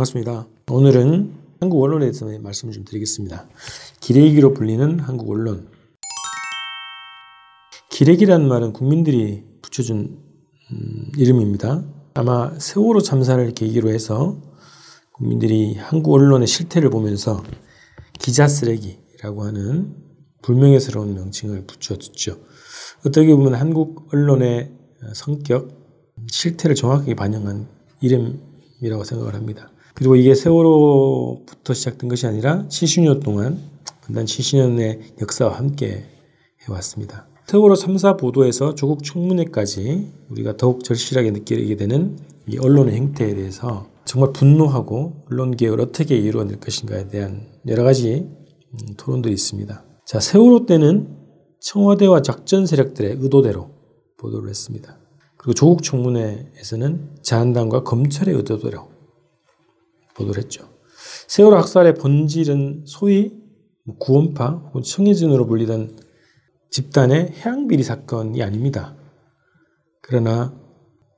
반갑습니다. 오늘은 한국 언론에 대해서 말씀을 좀 드리겠습니다. 기레기로 불리는 한국 언론. 기레기란 말은 국민들이 붙여준 이름입니다. 아마 세월호 참사를 계기로 해서 국민들이 한국 언론의 실태를 보면서 기자 쓰레기라고 하는 불명예스러운 명칭을 붙여줬죠. 어떻게 보면 한국 언론의 성격, 실태를 정확하게 반영한 이름이라고 생각을 합니다. 그리고 이게 세월호부터 시작된 것이 아니라 70년 동안, 분단 70년의 역사와 함께 해왔습니다. 세월호 참사 보도에서 조국 청문회까지 우리가 더욱 절실하게 느끼게 되는 이 언론의 행태에 대해서 정말 분노하고 언론개혁을 어떻게 이루어낼 것인가에 대한 여러 가지 토론들이 있습니다. 자, 세월호 때는 청와대와 작전 세력들의 의도대로 보도를 했습니다. 그리고 조국 청문회에서는 자한당과 검찰의 의도대로 보도를 했죠. 세월호 학살의 본질은 소위 구원파 혹은 청해진으로 불리던 집단의 해양비리 사건이 아닙니다. 그러나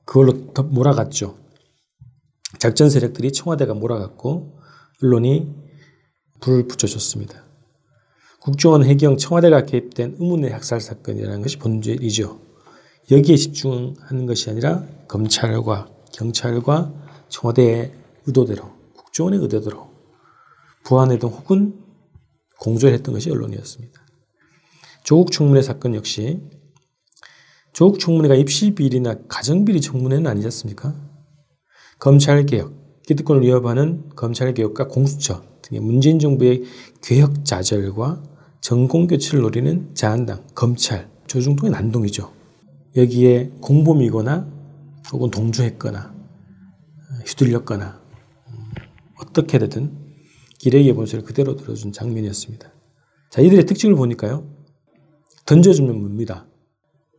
그걸로 더 몰아갔죠. 작전 세력들이 청와대가 몰아갔고 언론이 불을 붙여줬습니다. 국정원, 해경, 청와대가 개입된 의문의 학살 사건이라는 것이 본질이죠. 여기에 집중하는 것이 아니라 검찰과 경찰과 청와대의 의도대로, 국정원의 의도대로 부안해동 혹은 공조를 했던 것이 언론이었습니다. 조국 청문회 사건 역시 조국 청문회가 입시비리나 가정비리 청문회는 아니지 않습니까? 검찰개혁, 기득권을 위협하는 검찰개혁과 공수처 등의 문재인 정부의 개혁자절과 정권교체를 노리는 자한당, 검찰, 조중동의 난동이죠. 여기에 공범이거나 혹은 동조했거나 휘둘렸거나 어떻게 되든 기레기의 본세를 그대로 들어준 장면이었습니다. 자, 이들의 특징을 보니까요. 던져주면 뭡니다.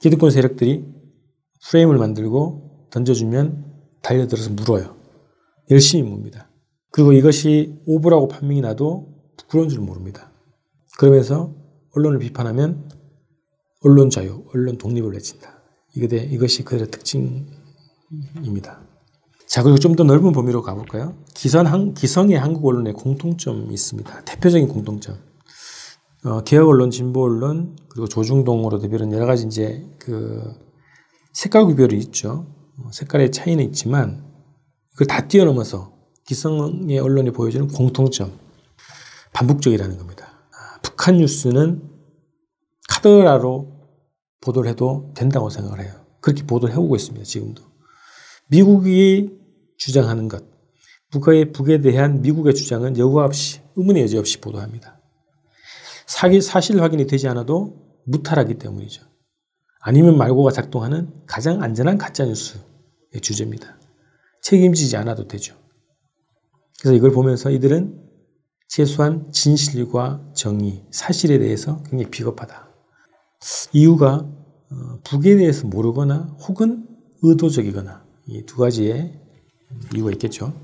기득권 세력들이 프레임을 만들고 던져주면 달려들어서 물어요. 열심히 뭡니다. 그리고 이것이 오보라고 판명이 나도 부끄러운 줄 모릅니다. 그러면서 언론을 비판하면 언론 자유, 언론 독립을 외친다. 이것이 그들의 특징입니다. 자, 그리고 좀 더 넓은 범위로 가볼까요? 기성의 한국 언론의 공통점이 있습니다. 대표적인 공통점. 개혁 언론, 진보 언론, 그리고 조중동으로 대별은 여러 가지 이제 색깔 구별이 있죠. 색깔의 차이는 있지만 그걸 다 뛰어넘어서 기성의 언론이 보여주는 공통점. 반복적이라는 겁니다. 북한 뉴스는 카더라로 보도를 해도 된다고 생각을 해요. 그렇게 보도를 해오고 있습니다. 지금도. 미국이 주장하는 것, 북에 대한 미국의 주장은 여과 없이, 의문의 여지 없이 보도합니다. 사실 확인이 되지 않아도 무탈하기 때문이죠. 아니면 말고가 작동하는 가장 안전한 가짜뉴스의 주제입니다. 책임지지 않아도 되죠. 그래서 이걸 보면서 이들은 최소한 진실과 정의, 사실에 대해서 굉장히 비겁하다. 이유가 북에 대해서 모르거나 혹은 의도적이거나 이 두 가지의 이유가 있겠죠.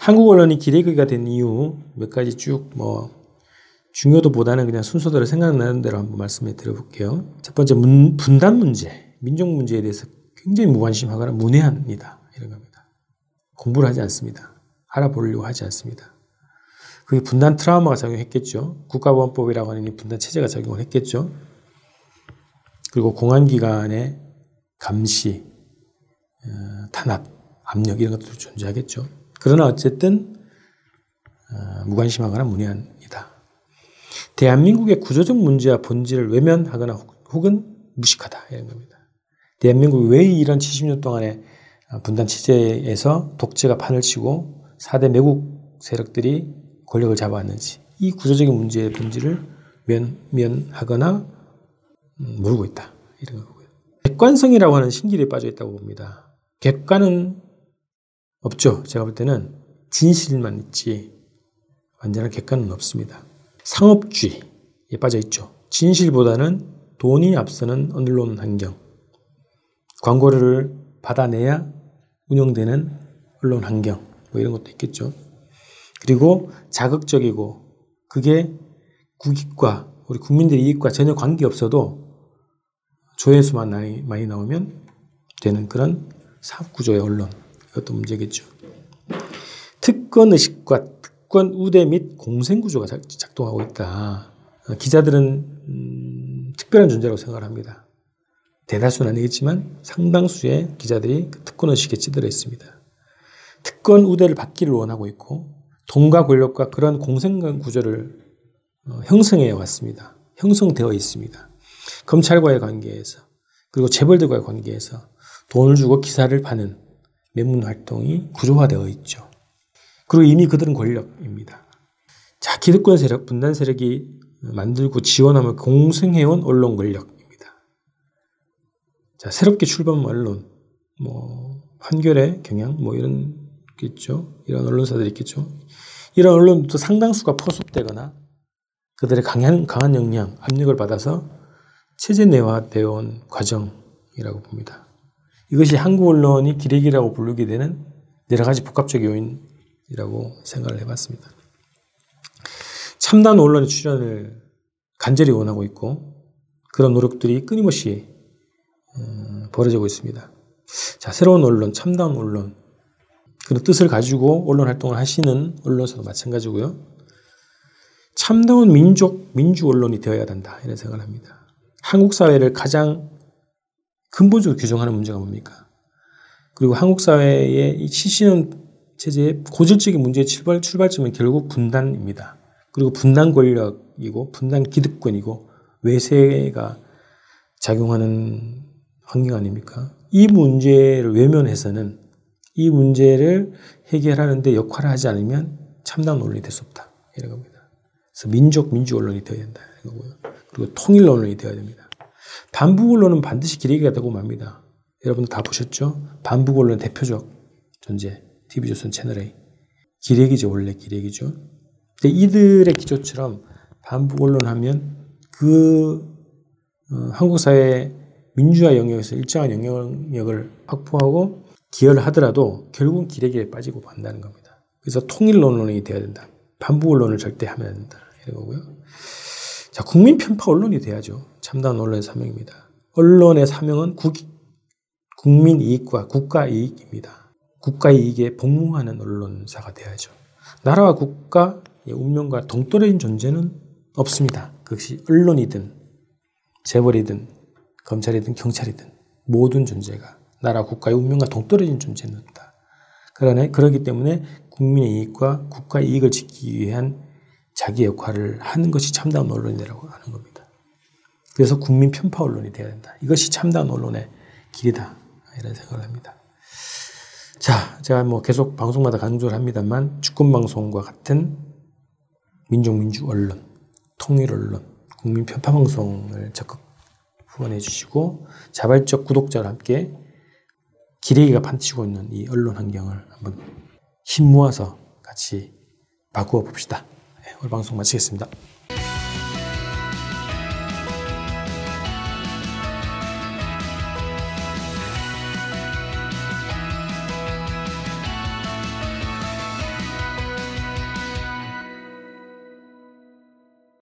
한국 언론이 기레기가 된 이유 몇 가지 쭉 중요도보다는 그냥 순서대로 생각나는 대로 한번 말씀해 드려볼게요. 첫 번째, 분단 문제, 민족 문제에 대해서 굉장히 무관심하거나 문외합니다. 이런 겁니다. 공부를 하지 않습니다. 알아보려고 하지 않습니다. 그게 분단 트라우마가 작용했겠죠. 국가보안법이라고 하는 이 분단 체제가 작용을 했겠죠. 그리고 공안기관의 감시, 탄압, 압력 이런 것도 존재하겠죠. 그러나 어쨌든 무관심하거나 문외합니다. 대한민국의 구조적 문제와 본질을 외면하거나 혹은 무식하다 이런 겁니다. 대한민국이 왜 이런 70년 동안의 분단 체제에서 독재가 판을 치고 4대 매국 세력들이 권력을 잡아왔는지 이 구조적인 문제의 본질을 면하거나 모르고 있다 이런 거고요. 객관성이라고 하는 신기에 빠져 있다고 봅니다. 객관은 없죠. 제가 볼 때는 진실만 있지 완전한 객관은 없습니다. 상업주의에 빠져있죠. 진실보다는 돈이 앞서는 언론 환경. 광고를 받아내야 운영되는 언론 환경. 뭐 이런 것도 있겠죠. 그리고 자극적이고 그게 국익과 우리 국민들의 이익과 전혀 관계없어도 조회수만 많이 나오면 되는 그런 사업구조의 언론. 이것도 문제겠죠. 특권의식과 특권 우대 및 공생구조가 작동하고 있다. 기자들은 특별한 존재라고 생각을 합니다. 대다수는 아니겠지만 상당수의 기자들이 그 특권의식에 찌들어 있습니다. 특권 우대를 받기를 원하고 있고 돈과 권력과 그런 공생구조를 형성해 왔습니다. 형성되어 있습니다. 검찰과의 관계에서 그리고 재벌들과의 관계에서 돈을 주고 기사를 파는 매문활동이 구조화되어 있죠. 그리고 이미 그들은 권력입니다. 자, 기득권 세력, 분단 세력이 만들고 지원하며 공생해온 언론 권력입니다. 자, 새롭게 출범한 언론, 한겨레, 경향, 이런 게 있죠. 이런 언론사들이 있겠죠. 이런 언론도 상당수가 포섭되거나 그들의 강한 역량, 압력을 받아서 체제 내화되어 온 과정이라고 봅니다. 이것이 한국 언론이 기레기라고 부르게 되는 여러 가지 복합적 요인이라고 생각을 해봤습니다. 첨단 언론의 출현을 간절히 원하고 있고 그런 노력들이 끊임없이 벌어지고 있습니다. 자, 새로운 언론, 첨단 언론, 그런 뜻을 가지고 언론 활동을 하시는 언론사도 마찬가지고요. 참다운 민주 언론이 되어야 된다, 이런 생각을 합니다. 한국 사회를 가장 근본적으로 규정하는 문제가 뭡니까? 그리고 한국 사회의 이 시신은 체제의 고질적인 문제의 출발점은 결국 분단입니다. 그리고 분단 권력이고 분단 기득권이고 외세가 작용하는 환경 아닙니까? 이 문제를 외면해서는 이 문제를 해결하는데 역할을 하지 않으면 참다운 언론이 될 수 없다, 이런 겁니다. 그래서 민주 언론이 되어야 된다는 거고요. 그리고 통일 언론이 되어야 됩니다. 반북 언론은 반드시 기레기가 되고 맙니다. 여러분들 다 보셨죠? 반북 언론의 대표적 존재, TV조선 채널A. 기레기죠, 원래 기레기죠. 근데 이들의 기조처럼 반북 언론 하면 그 한국 사회의 민주화 영역에서 일정한 영향력을 확보하고 기여를 하더라도 결국은 기레기에 빠지고 만다는 겁니다. 그래서 통일 언론이 되어야 된다. 반북 언론을 절대 하면 안 된다, 이런 거고요. 자, 국민 편파 언론이 돼야죠. 참다운 언론의 사명입니다. 언론의 사명은 국민 이익과 국가 이익입니다. 국가 이익에 복무하는 언론사가 돼야죠. 나라와 국가의 운명과 동떨어진 존재는 없습니다. 그것이 언론이든 재벌이든 검찰이든 경찰이든 모든 존재가 나라와 국가의 운명과 동떨어진 존재는 없다. 그러기 때문에 국민의 이익과 국가의 이익을 지키기 위한 자기 역할을 하는 것이 참다운 언론이라고 하는 겁니다. 그래서 국민 편파 언론이 되어야 된다. 이것이 참다운 언론의 길이다, 이런 생각을 합니다. 자, 제가 계속 방송마다 강조를 합니다만 주권방송과 같은 민족민주 언론, 통일 언론, 국민 편파 방송을 적극 후원해 주시고 자발적 구독자와 함께 기레기가 판치고 있는 이 언론 환경을 한번 힘 모아서 같이 바꾸어 봅시다. 오늘 방송 마치겠습니다.